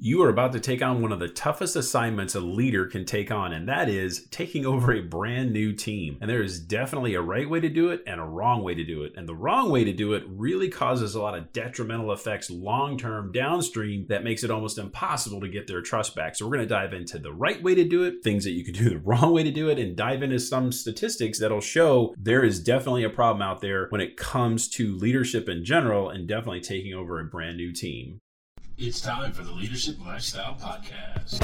You are about to take on one of the toughest assignments a leader can take on, and that is taking over a brand new team. And there is definitely a right way to do it and a wrong way to do it. And the wrong way to do it really causes a lot of detrimental effects long-term downstream that makes it almost impossible to get their trust back. So we're going to dive into the right way to do it, things that you could do the wrong way to do it, and dive into some statistics that'll show there is definitely a problem out there when it comes to leadership in general and definitely taking over a brand new team. It's time for the Leadership Lifestyle Podcast.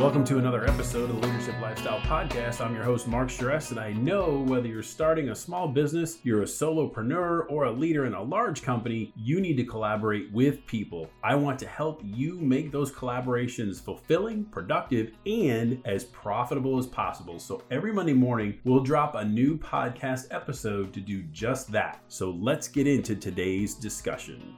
Welcome to another episode of the Leadership Lifestyle Podcast. I'm your host, Mark Stress, and I know whether you're starting a small business, you're a solopreneur, or a leader in a large company, you need to collaborate with people. I want to help you make those collaborations fulfilling, productive, and as profitable as possible. So every Monday morning, we'll drop a new podcast episode to do just that. So let's get into today's discussion.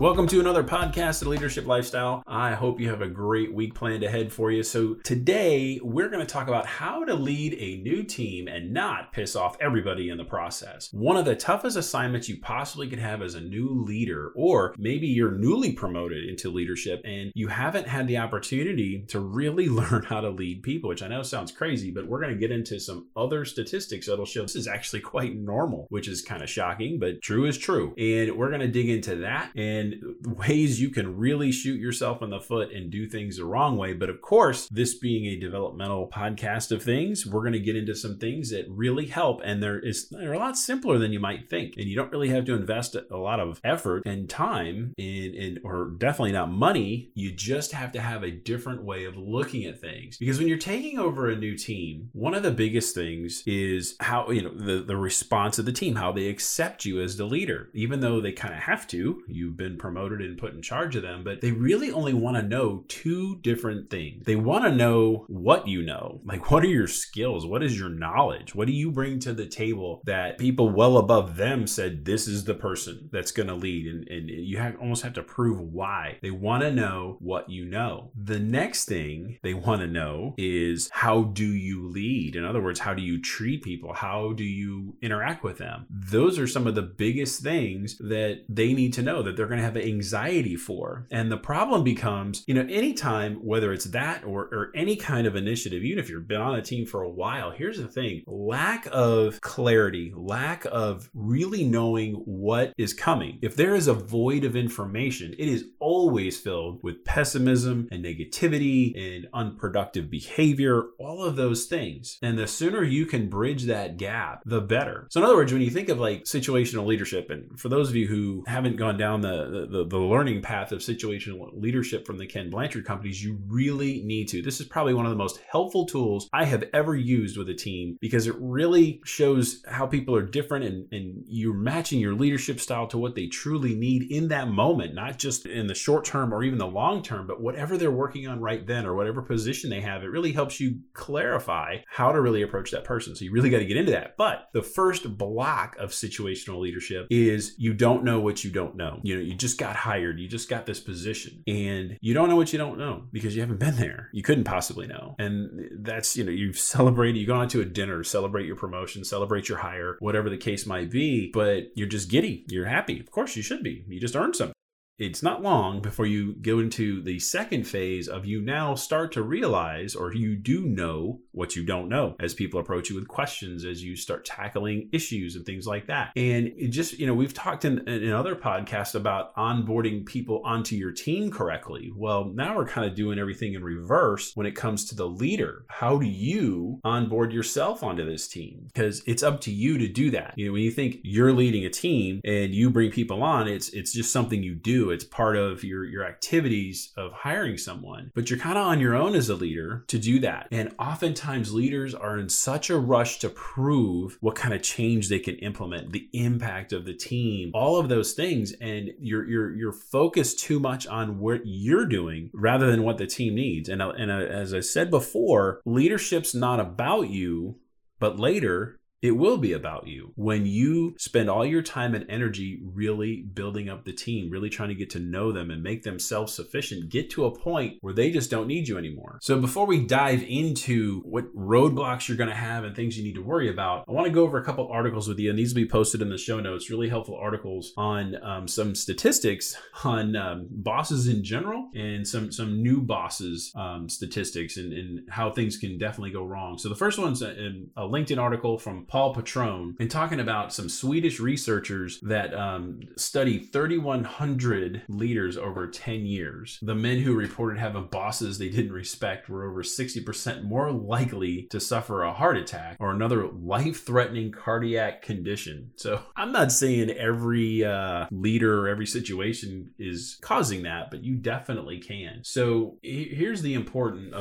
Welcome to another podcast of Leadership Lifestyle. I hope you have a great week planned ahead for you. So today we're going to talk about how to lead a new team and not piss off everybody in the process. One of the toughest assignments you possibly could have as a new leader, or maybe you're newly promoted into leadership and you haven't had the opportunity to really learn how to lead people, which I know sounds crazy, but we're going to get into some other statistics that'll show this is actually quite normal, which is kind of shocking, but true is true. And we're going to dig into that and ways you can really shoot yourself in the foot and do things the wrong way. But of course, this being a developmental podcast of things, we're going to get into some things that really help. And they're a lot simpler than you might think. And you don't really have to invest a lot of effort and time in or definitely not money. You just have to have a different way of looking at things. Because when you're taking over a new team, one of the biggest things is how, the response of the team, how they accept you as the leader, even though they kind of have to. You've been promoted and put in charge of them, but they really only want to know two different things. They want to know what you know. Like, what are your skills? What is your knowledge? What do you bring to the table that people well above them said, this is the person that's going to lead? And you almost have to prove why. They want to know what you know. The next thing they want to know is, how do you lead? In other words, how do you treat people? How do you interact with them? Those are some of the biggest things that they need to know, that they're going to have anxiety for. And the problem becomes, anytime, whether it's that or any kind of initiative, even if you've been on a team for a while, here's the thing, lack of clarity, lack of really knowing what is coming. If there is a void of information, it is always filled with pessimism and negativity and unproductive behavior, all of those things. And the sooner you can bridge that gap, the better. So in other words, when you think of like situational leadership, and for those of you who haven't gone down the learning path of situational leadership from the Ken Blanchard companies, you really need to. This is probably one of the most helpful tools I have ever used with a team, because it really shows how people are different and you're matching your leadership style to what they truly need in that moment, not just in the short term or even the long term, but whatever they're working on right then or whatever position they have. It really helps you clarify how to really approach that person. So you really got to get into that. But the first block of situational leadership is you don't know what you don't know. You just got hired. You just got this position and you don't know what you don't know because you haven't been there. You couldn't possibly know. And that's, you've celebrated, you've gone to a dinner, celebrate your promotion, celebrate your hire, whatever the case might be, but you're just giddy. You're happy. Of course you should be. You just earned something. It's not long before you go into the second phase of you now start to realize, or you do know what you don't know, as people approach you with questions, as you start tackling issues and things like that. And it just, we've talked in other podcasts about onboarding people onto your team correctly. Well, now we're kind of doing everything in reverse when it comes to the leader. How do you onboard yourself onto this team? Because it's up to you to do that. When you think you're leading a team and you bring people on, it's just something you do. It's part of your activities of hiring someone, but you're kind of on your own as a leader to do that. And oftentimes leaders are in such a rush to prove what kind of change they can implement, the impact of the team, all of those things. And you're focused too much on what you're doing rather than what the team needs. And as I said before, leadership's not about you, but later It will be about you when you spend all your time and energy really building up the team, really trying to get to know them and make them self-sufficient, get to a point where they just don't need you anymore. So before we dive into what roadblocks you're going to have and things you need to worry about, I want to go over a couple articles with you, and these will be posted in the show notes, really helpful articles on some statistics on bosses in general and some new bosses statistics and how things can definitely go wrong. So the first one's a LinkedIn article from Paul Patron, and talking about some Swedish researchers that study 3,100 leaders over 10 years. The men who reported having bosses they didn't respect were over 60% more likely to suffer a heart attack or another life-threatening cardiac condition. So I'm not saying every leader or every situation is causing that, but you definitely can. So here's the importance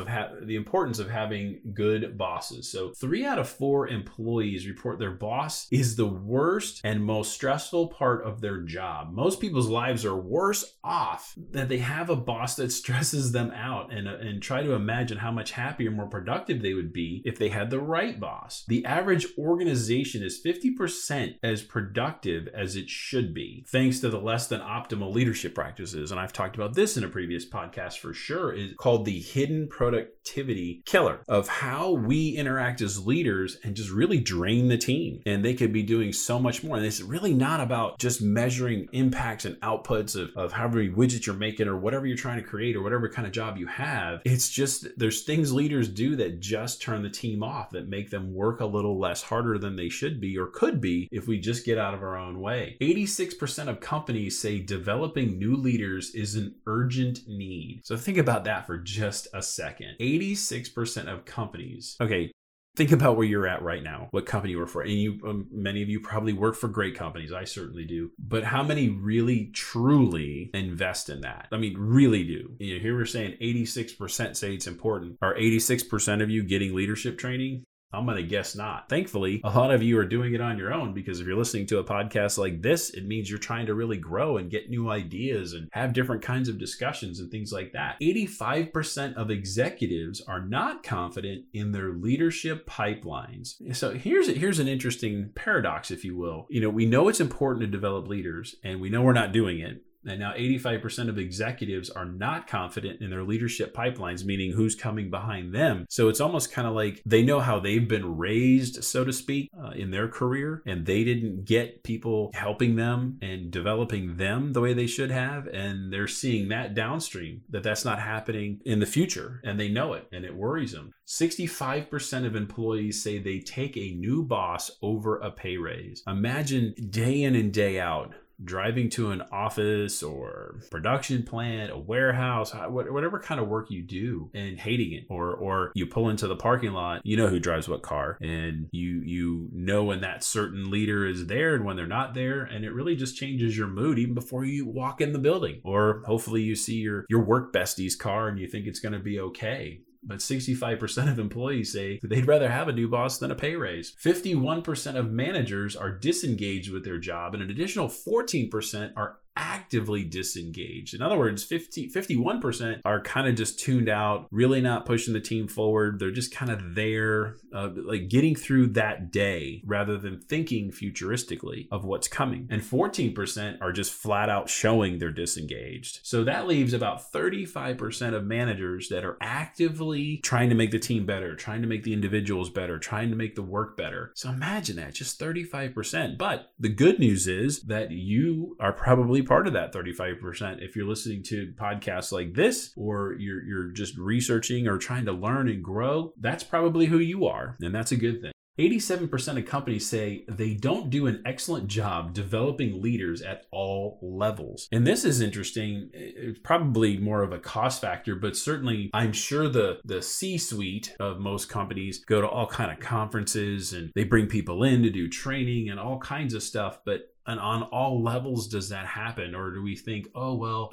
of having good bosses. So 3 out of 4 employees report their boss is the worst and most stressful part of their job. Most people's lives are worse off that they have a boss that stresses them out, and try to imagine how much happier, more productive they would be if they had the right boss. The average organization is 50% as productive as it should be, thanks to the less than optimal leadership practices. And I've talked about this in a previous podcast for sure, is called the hidden productivity killer of how we interact as leaders and just really drain the team. And they could be doing so much more. And it's really not about just measuring impacts and outputs of how many widgets you're making or whatever you're trying to create or whatever kind of job you have. It's just there's things leaders do that just turn the team off, that make them work a little less harder than they should be or could be if we just get out of our own way. 86% of companies say developing new leaders is an urgent need. So think about that for just a second. 86% of companies. Okay. Think about where you're at right now, what company you work for. And you, many of you probably work for great companies. I certainly do. But how many really, truly invest in that? I mean, really do. You know, here we're saying 86% say it's important. Are 86% of you getting leadership training? I'm going to guess not. Thankfully, a lot of you are doing it on your own, because if you're listening to a podcast like this, it means you're trying to really grow and get new ideas and have different kinds of discussions and things like that. 85% of executives are not confident in their leadership pipelines. So here's an interesting paradox, if you will. You know, we know it's important to develop leaders, and we know we're not doing it. And now 85% of executives are not confident in their leadership pipelines, meaning who's coming behind them. So it's almost kind of like they know how they've been raised, so to speak, in their career, and they didn't get people helping them and developing them the way they should have. And they're seeing that downstream, that that's not happening in the future. And they know it, and it worries them. 65% of employees say they take a new boss over a pay raise. Imagine day in and day out, driving to an office or production plant, a warehouse, whatever kind of work you do, and hating it, or you pull into the parking lot, you know who drives what car, and you know when that certain leader is there and when they're not there, and it really just changes your mood even before you walk in the building. Or hopefully you see your work bestie's car and you think it's going to be okay. But 65% of employees say they'd rather have a new boss than a pay raise. 51% of managers are disengaged with their job, and an additional 14% are actively disengaged. In other words, 51% are kind of just tuned out, really not pushing the team forward. They're just kind of there, like getting through that day rather than thinking futuristically of what's coming. And 14% are just flat out showing they're disengaged. So that leaves about 35% of managers that are actively trying to make the team better, trying to make the individuals better, trying to make the work better. So imagine that, just 35%. But the good news is that you are probably part of that 35% if you're listening to podcasts like this, or you're just researching or trying to learn and grow. That's probably who you are, and that's a good thing. 87% of companies say they don't do an excellent job developing leaders at all levels. And this is interesting. It's probably more of a cost factor, but certainly I'm sure the C-suite of most companies go to all kind of conferences and they bring people in to do training and all kinds of stuff. But And on all levels, does that happen? Or do we think, oh, well,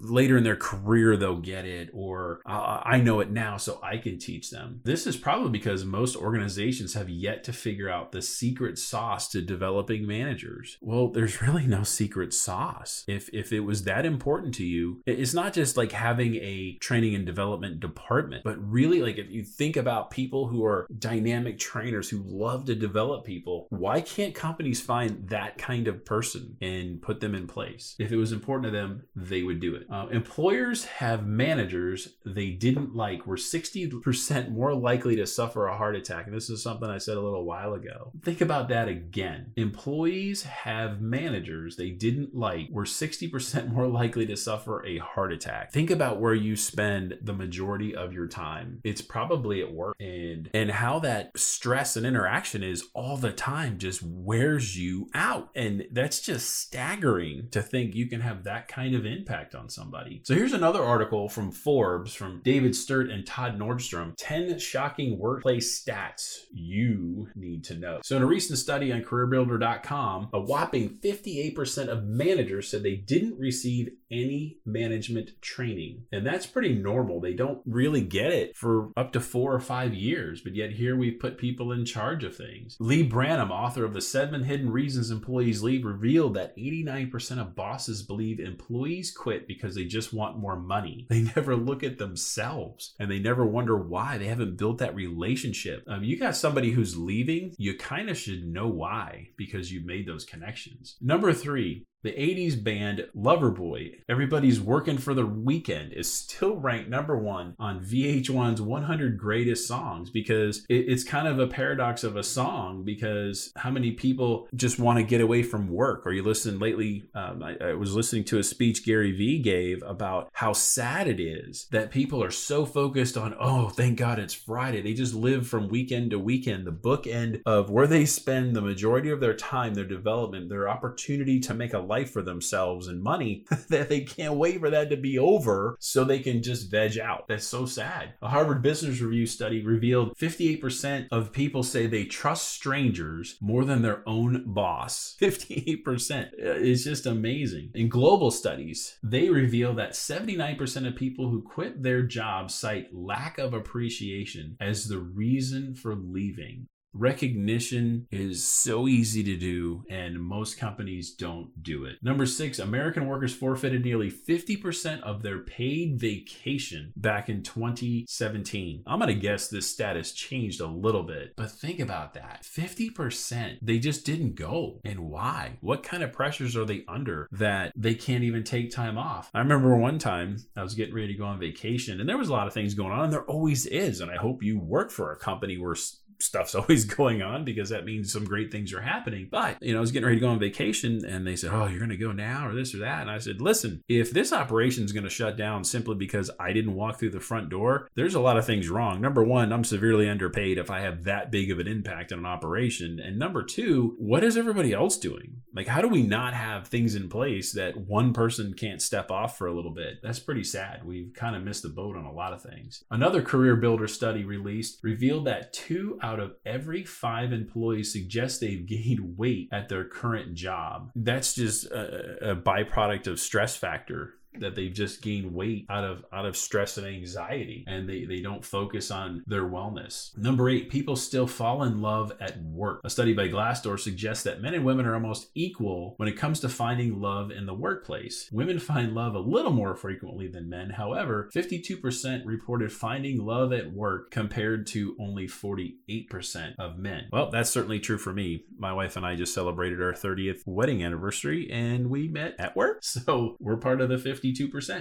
later in their career, they'll get it, or I know it now, so I can teach them. This is probably because most organizations have yet to figure out the secret sauce to developing managers. Well, there's really no secret sauce. If it was that important to you, it's not just like having a training and development department, but really, like, if you think about people who are dynamic trainers who love to develop people, why can't companies find that kind of person and put them in place? If it was important to them, they would do it. Employers have managers they didn't like were 60% more likely to suffer a heart attack. And this is something I said a little while ago. Think about that again. Employees have managers they didn't like were 60% more likely to suffer a heart attack. Think about where you spend the majority of your time. It's probably at work, and how that stress and interaction is all the time just wears you out. And that's just staggering to think you can have that kind of impact on somebody. So here's another article from Forbes from David Sturt and Todd Nordstrom, 10 shocking workplace stats you need to know. So in a recent study on careerbuilder.com, a whopping 58% of managers said they didn't receive any management training. And that's pretty normal. They don't really get it for up to 4 or 5 years, but yet here we've put people in charge of things. Lee Branham, author of The 7 Hidden Reasons Employees Leave, revealed that 89% of bosses believe employees quit because they just want more money. They never look at themselves, and they never wonder why. They haven't built that relationship. You got somebody who's leaving, you kind of should know why, because you've made those connections. Number 3, the 80s band Loverboy, Everybody's Working for the Weekend, is still ranked number 1 on VH1's 100 Greatest Songs, because it's kind of a paradox of a song, because how many people just want to get away from work? Or you listen lately, I was listening to a speech Gary Vee gave about how sad it is that people are so focused on, oh, thank God it's Friday. They just live from weekend to weekend, the bookend of where they spend the majority of their time, their development, their opportunity to make a life for themselves and money, that they can't wait for that to be over so they can just veg out. That's so sad. A Harvard Business Review study revealed 58% of people say they trust strangers more than their own boss. 58%. It's just amazing. In global studies, they reveal that 79% of people who quit their jobs cite lack of appreciation as the reason for leaving. Recognition is so easy to do, and most companies don't do it. Number 6, American workers forfeited nearly 50% of their paid vacation back in 2017. I'm going to guess this stat has changed a little bit, but think about that. 50%, they just didn't go. And why? What kind of pressures are they under that they can't even take time off? I remember one time I was getting ready to go on vacation, and there was a lot of things going on, and there always is. And I hope you work for a company where stuff's always going on, because that means some great things are happening. But, I was getting ready to go on vacation, and they said, oh, you're going to go now, or this or that. And I said, listen, if this operation is going to shut down simply because I didn't walk through the front door, there's a lot of things wrong. Number 1, I'm severely underpaid if I have that big of an impact on an operation. And number 2, what is everybody else doing? Like, how do we not have things in place that one person can't step off for a little bit? That's pretty sad. We've kind of missed the boat on a lot of things. Another Career Builder study released revealed that 2 out of every 5 employees suggest they've gained weight at their current job. That's just a byproduct of stress factor, that they've just gained weight out of stress and anxiety, and they don't focus on their wellness. Number 8, people still fall in love at work. A study by Glassdoor suggests that men and women are almost equal when it comes to finding love in the workplace. Women find love a little more frequently than men. However, 52% reported finding love at work compared to only 48% of men. Well, that's certainly true for me. My wife and I just celebrated our 30th wedding anniversary, and we met at work. So we're part of the 52%.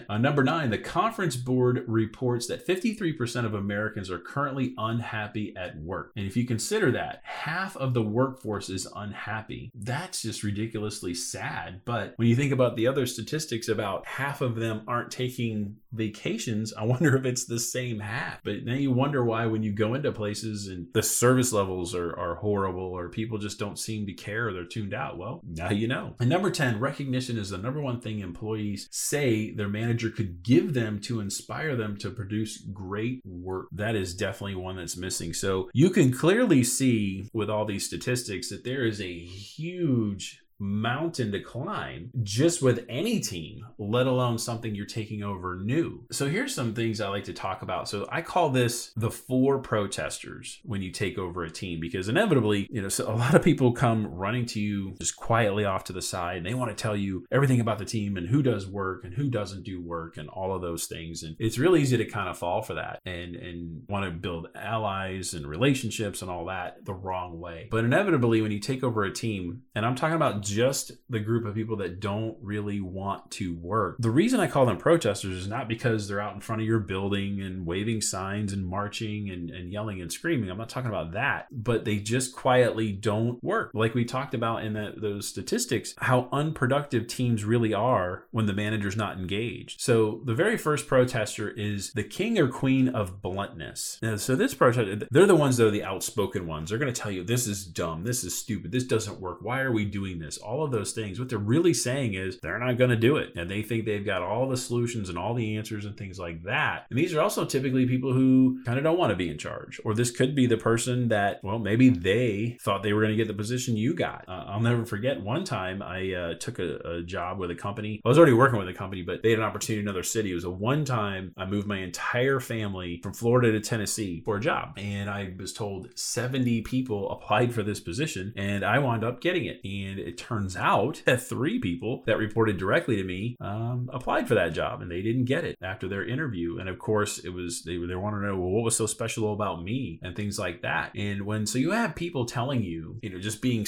Number 9, the Conference Board reports that 53% of Americans are currently unhappy at work. And if you consider that half of the workforce is unhappy, that's just ridiculously sad. But when you think about the other statistics about half of them aren't taking vacations, I wonder if it's the same half. But now you wonder why, when you go into places and the service levels are horrible, or people just don't seem to care, or they're tuned out. Well, now you know. And number 10, recognition is the number one thing employees say their manager could give them to inspire them to produce great work. That is definitely one that's missing. So you can clearly see with all these statistics that there is a huge mountain to climb just with any team, let alone something you're taking over new. So here's some things I like to talk about. So I call this the four protesters when you take over a team, because inevitably, so a lot of people come running to you just quietly off to the side, and they want to tell you everything about the team and who does work and who doesn't do work and all of those things. And it's really easy to kind of fall for that and want to build allies and relationships and all that the wrong way. But inevitably, when you take over a team, and I'm talking about just the group of people that don't really want to work. The reason I call them protesters is not because they're out in front of your building and waving signs and marching and yelling and screaming. I'm not talking about that, but they just quietly don't work. Like we talked about in those statistics, how unproductive teams really are when the manager's not engaged. So the very first protester is the king or queen of bluntness. And so this protester, they're the ones that are the outspoken ones. They're going to tell you, this is dumb. This is stupid. This doesn't work. Why are we doing this? All of those things. What they're really saying is they're not going to do it. And they think they've got all the solutions and all the answers and things like that. And these are also typically people who kind of don't want to be in charge. Or this could be the person that, well, maybe they thought they were going to get the position you got. I'll never forget one time I took a job with a company. I was already working with a company, but they had an opportunity in another city. It was a one time I moved my entire family from Florida to Tennessee for a job. And I was told 70 people applied for this position, and I wound up getting it. And it turns out that 3 people that reported directly to me applied for that job, and they didn't get it after their interview. And of course, it was they wanted to know, well, what was so special about me and things like that. And so you have people telling you, just being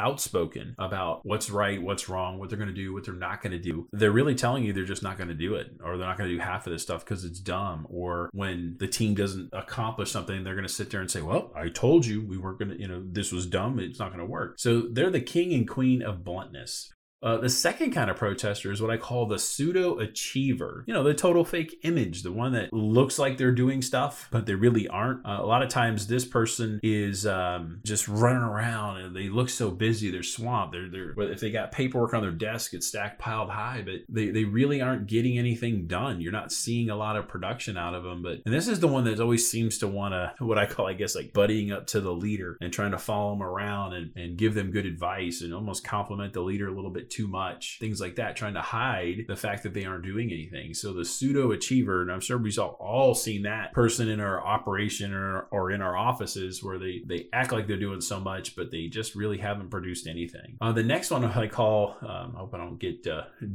outspoken about what's right, what's wrong, what they're going to do, what they're not going to do. They're really telling you they're just not going to do it, or they're not going to do half of this stuff because it's dumb. Or when the team doesn't accomplish something, they're going to sit there and say, well, I told you we weren't going to, this was dumb. It's not going to work. So they're the king and queen of bluntness. The second kind of protester is what I call the pseudo-achiever. The total fake image, the one that looks like they're doing stuff, but they really aren't. A lot of times this person is just running around, and they look so busy, they're swamped. They're if they got paperwork on their desk, it's stacked piled high, but they really aren't getting anything done. You're not seeing a lot of production out of them. And this is the one that always seems to want to, what I call, like buddying up to the leader and trying to follow them around and give them good advice and almost compliment the leader a little bit too much, things like that, trying to hide the fact that they aren't doing anything. So the pseudo achiever, and I'm sure we've all seen that person in our operation or in our offices where they act like they're doing so much, but they just really haven't produced anything. The next one I call, I hope I don't get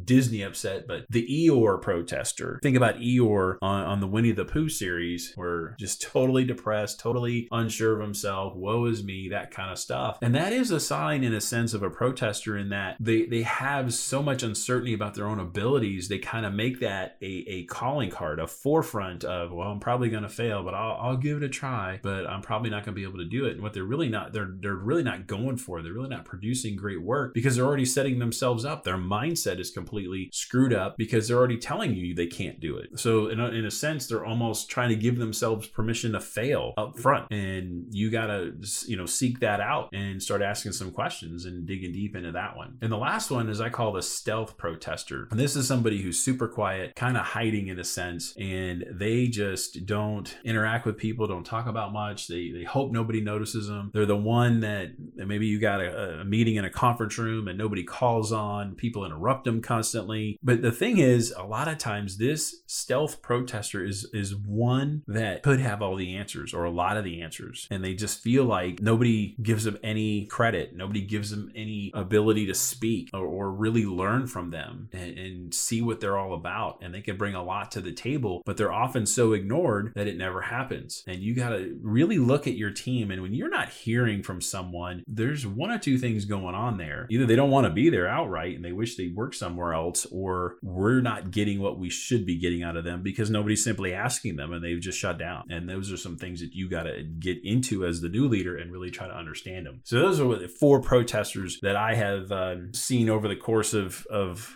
Disney upset, but the Eeyore protester. Think about Eeyore on the Winnie the Pooh series, where just totally depressed, totally unsure of himself, woe is me, that kind of stuff. And that is a sign in a sense of a protester in that they have so much uncertainty about their own abilities. They kind of make that a calling card, a forefront of, well, I'm probably going to fail, but I'll give it a try, but I'm probably not going to be able to do it. And what they're really not going for, they're really not producing great work because they're already setting themselves up. Their mindset is completely screwed up because they're already telling you they can't do it. So in a sense, they're almost trying to give themselves permission to fail up front. And you got to, seek that out and start asking some questions and digging deep into that one. And the last one is I call the stealth protester. And this is somebody who's super quiet, kind of hiding in a sense, and they just don't interact with people, don't talk about much. They hope nobody notices them. They're the one that maybe you got a meeting in a conference room and nobody calls on, people interrupt them constantly. But the thing is, a lot of times this stealth protester is one that could have all the answers or a lot of the answers. And they just feel like nobody gives them any credit. Nobody gives them any ability to speak or really learn from them and see what they're all about. And they can bring a lot to the table, but they're often so ignored that it never happens. And you got to really look at your team. And when you're not hearing from someone, there's one or two things going on there. Either they don't want to be there outright and they wish they worked somewhere else, or we're not getting what we should be getting out of them because nobody's simply asking them and they've just shut down. And those are some things that you got to get into as the new leader and really try to understand them. So those are the 4 protesters that I have seen over the course of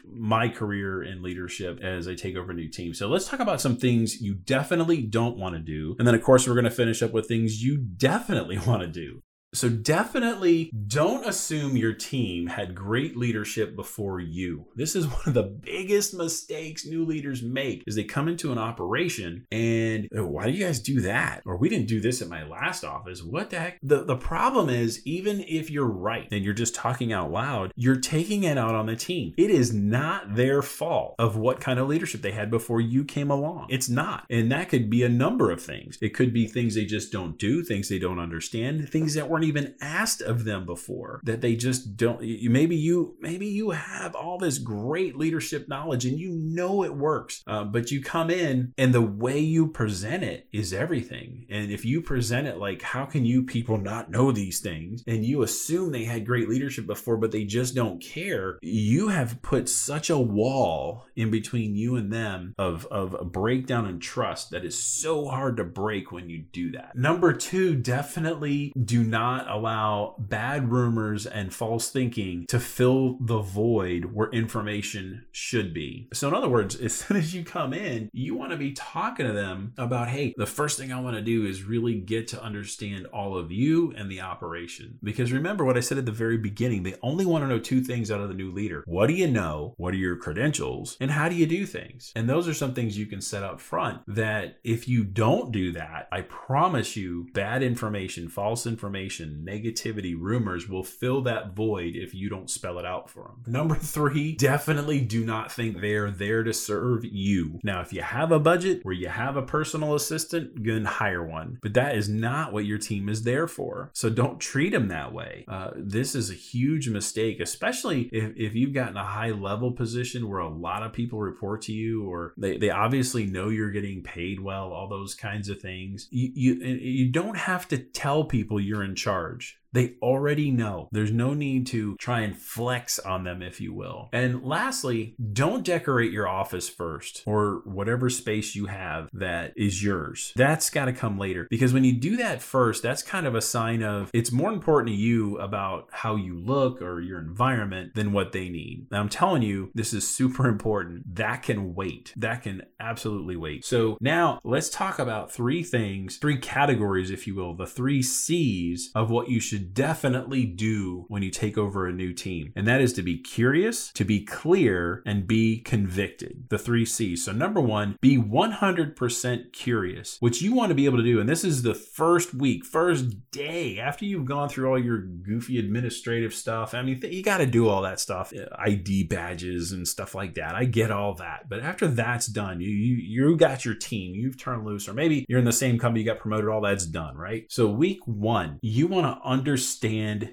my career in leadership as I take over a new team. So let's talk about some things you definitely don't want to do. And then of course, we're going to finish up with things you definitely want to do. So definitely don't assume your team had great leadership before you. This is one of the biggest mistakes new leaders make is they come into an operation and, oh, why do you guys do that? Or we didn't do this at my last office. What the heck? The problem is, even if you're right and you're just talking out loud, you're taking it out on the team. It is not their fault of what kind of leadership they had before you came along. It's not. And that could be a number of things. It could be things they just don't do, things they don't understand, things that weren't even asked of them before, that they just don't. Maybe you have all this great leadership knowledge and you know it works, but you come in and the way you present it is everything. And if you present it like, how can you people not know these things? And you assume they had great leadership before, but they just don't care. You have put such a wall in between you and them of a breakdown in trust that is so hard to break when you do that. Number two, definitely do not allow bad rumors and false thinking to fill the void where information should be. So in other words, as soon as you come in, you want to be talking to them about, hey, the first thing I want to do is really get to understand all of you and the operation. Because remember what I said at the very beginning, they only want to know two things out of the new leader. What do you know? What are your credentials? And how do you do things? And those are some things you can set up front that if you don't do that, I promise you bad information, false information, negativity, rumors will fill that void if you don't spell it out for them. Number three, definitely do not think they're there to serve you. Now, if you have a budget where you have a personal assistant, go and hire one. But that is not what your team is there for. So don't treat them that way. This is a huge mistake, especially if you've gotten a high level position where a lot of people report to you, or they obviously know you're getting paid well, all those kinds of things. You don't have to tell people you're in charge. They already know. There's no need to try and flex on them, if you will. And lastly, don't decorate your office first or whatever space you have that is yours. That's got to come later, because when you do that first, that's kind of a sign of it's more important to you about how you look or your environment than what they need. Now, I'm telling you, this is super important. That can wait. That can absolutely wait. So now let's talk about three things, three categories, if you will, the three C's of what you should definitely do when you take over a new team. And that is to be curious, to be clear, and be convicted. The three C's. So number one, be 100% curious. What you want to be able to do, and this is the first week, first day after you've gone through all your goofy administrative stuff. I mean, you got to do all that stuff, ID badges and stuff like that. I get all that. But after that's done, you got your team, you've turned loose, or maybe you're in the same company, you got promoted, all that's done, right? So week one, you want to understand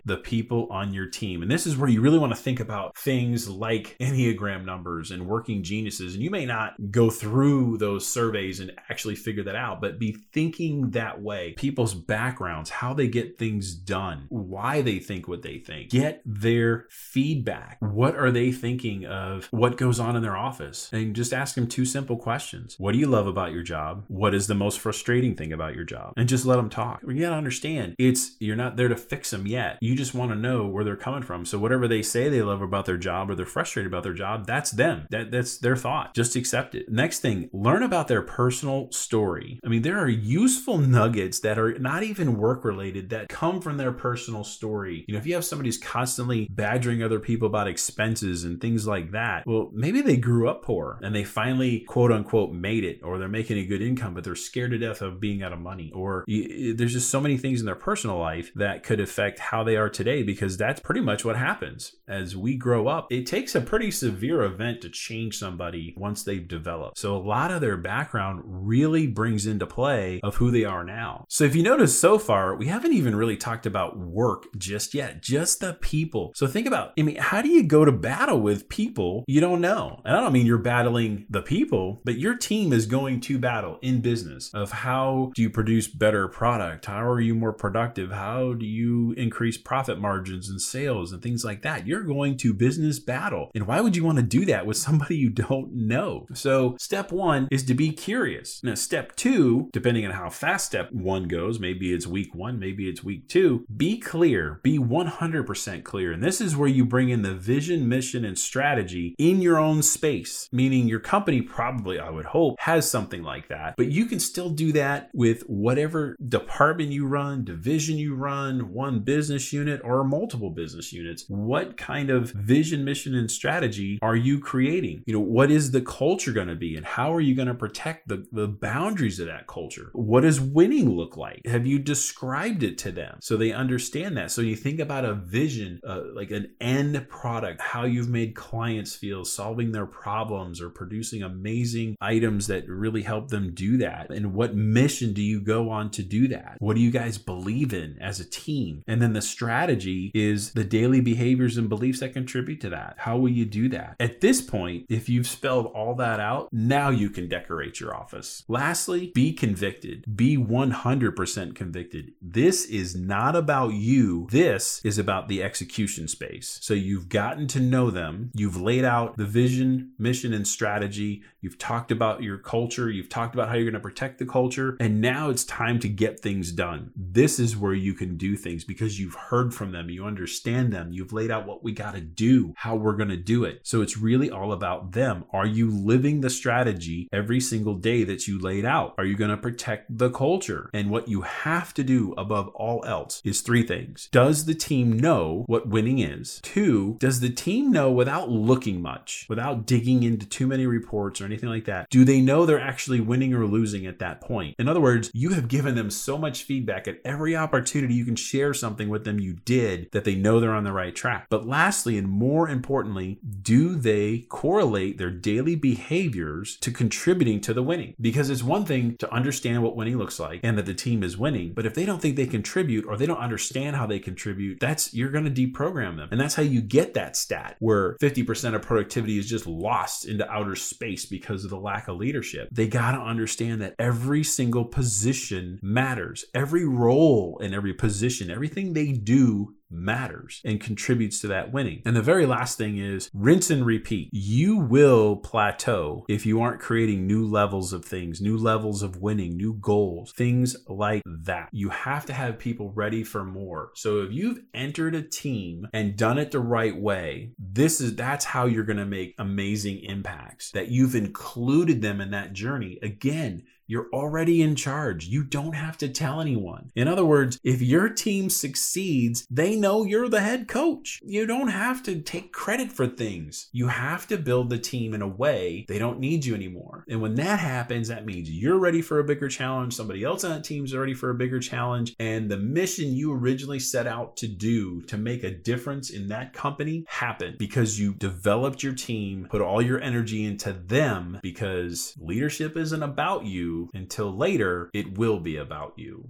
the people on your team. And this is where you really want to think about things like Enneagram numbers and working geniuses. And you may not go through those surveys and actually figure that out, but be thinking that way. People's backgrounds, how they get things done, why they think what they think. Get their feedback. What are they thinking of what goes on in their office? And just ask them two simple questions. What do you love about your job? What is the most frustrating thing about your job? And just let them talk. You gotta understand, you're not there to fix them yet. You just want to know where they're coming from. So whatever they say they love about their job or they're frustrated about their job, that's them. That's their thought. Just accept it. Next thing, learn about their personal story. I mean, there are useful nuggets that are not even work related that come from their personal story. You know, if you have somebody who's constantly badgering other people about expenses and things like that, well, maybe they grew up poor and they finally quote unquote made it, or they're making a good income, but they're scared to death of being out of money. Or there's just so many things in their personal life that could affect how they are today, because that's pretty much what happens as we grow up. It takes a pretty severe event to change somebody once they've developed. So a lot of their background really brings into play of who they are now. So if you notice so far, we haven't even really talked about work just yet, just the people. So think about, I mean, how do you go to battle with people you don't know? And I don't mean you're battling the people, but your team is going to battle in business of how do you produce better product? How are you more productive? How do you increase profit margins and sales and things like that? You're going to business battle. And why would you want to do that with somebody you don't know? So step one is to be curious. Now, step two, depending on how fast step one goes, maybe it's week one, maybe it's week two, be clear, be 100% clear. And this is where you bring in the vision, mission, and strategy in your own space, meaning your company probably, I would hope, has something like that, but you can still do that with whatever department you run, division you run, one business unit or multiple business units? What kind of vision, mission, and strategy are you creating? You know, what is the culture going to be, and how are you going to protect the boundaries of that culture? What does winning look like? Have you described it to them so they understand that? So you think about a vision, like an end product, how you've made clients feel, solving their problems, or producing amazing items that really help them do that. And what mission do you go on to do that? What do you guys believe in as a team? And then the strategy is the daily behaviors and beliefs that contribute to that. How will you do that? At this point, if you've spelled all that out, now you can decorate your office. Lastly, be convicted. Be 100% convicted. This is not about you. This is about the execution space. So you've gotten to know them. You've laid out the vision, mission, and strategy. You've talked about your culture. You've talked about how you're going to protect the culture. And now it's time to get things done. This is where you can do things because you've heard from them. You understand them. You've laid out what we got to do, how we're going to do it. So it's really all about them. Are you living the strategy every single day that you laid out? Are you going to protect the culture? And what you have to do above all else is three things. Does the team know what winning is? 2, does the team know without looking much, without digging into too many reports or anything like that? Do they know they're actually winning or losing at that point? In other words, you have given them so much feedback at every opportunity you can share something with them you did that they know they're on the right track. But lastly, and more importantly, do they correlate their daily behaviors to contributing to the winning? Because it's one thing to understand what winning looks like and that the team is winning, but if they don't think they contribute or they don't understand how they contribute, you're going to deprogram them. And that's how you get that stat where 50% of productivity is just lost into outer space because of the lack of leadership. They got to understand that every single position matters. Every role and every position, everything they do matters and contributes to that winning. And the very last thing is rinse and repeat. You will plateau if you aren't creating new levels of things, new levels of winning, new goals, things like that. You have to have people ready for more. So if you've entered a team and done it the right way, that's how you're going to make amazing impacts, that you've included them in that journey. Again, you're already in charge. You don't have to tell anyone. In other words, if your team succeeds, they know you're the head coach. You don't have to take credit for things. You have to build the team in a way they don't need you anymore. And when that happens, that means you're ready for a bigger challenge. Somebody else on that team is ready for a bigger challenge. And the mission you originally set out to do to make a difference in that company happened because you developed your team, put all your energy into them, because leadership isn't about you. Until later, it will be about you.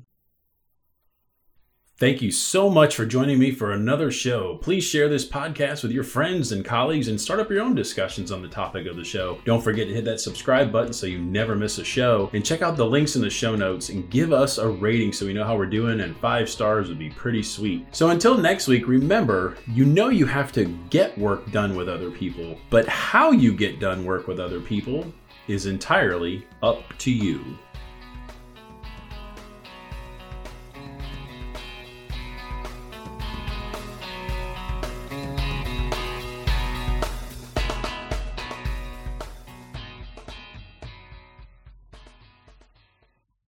Thank you so much for joining me for another show. Please share this podcast with your friends and colleagues and start up your own discussions on the topic of the show. Don't forget to hit that subscribe button so you never miss a show. And check out the links in the show notes and give us a rating so we know how we're doing, and 5 stars would be pretty sweet. So until next week, remember, you know you have to get work done with other people, but how you get done work with other people is entirely up to you.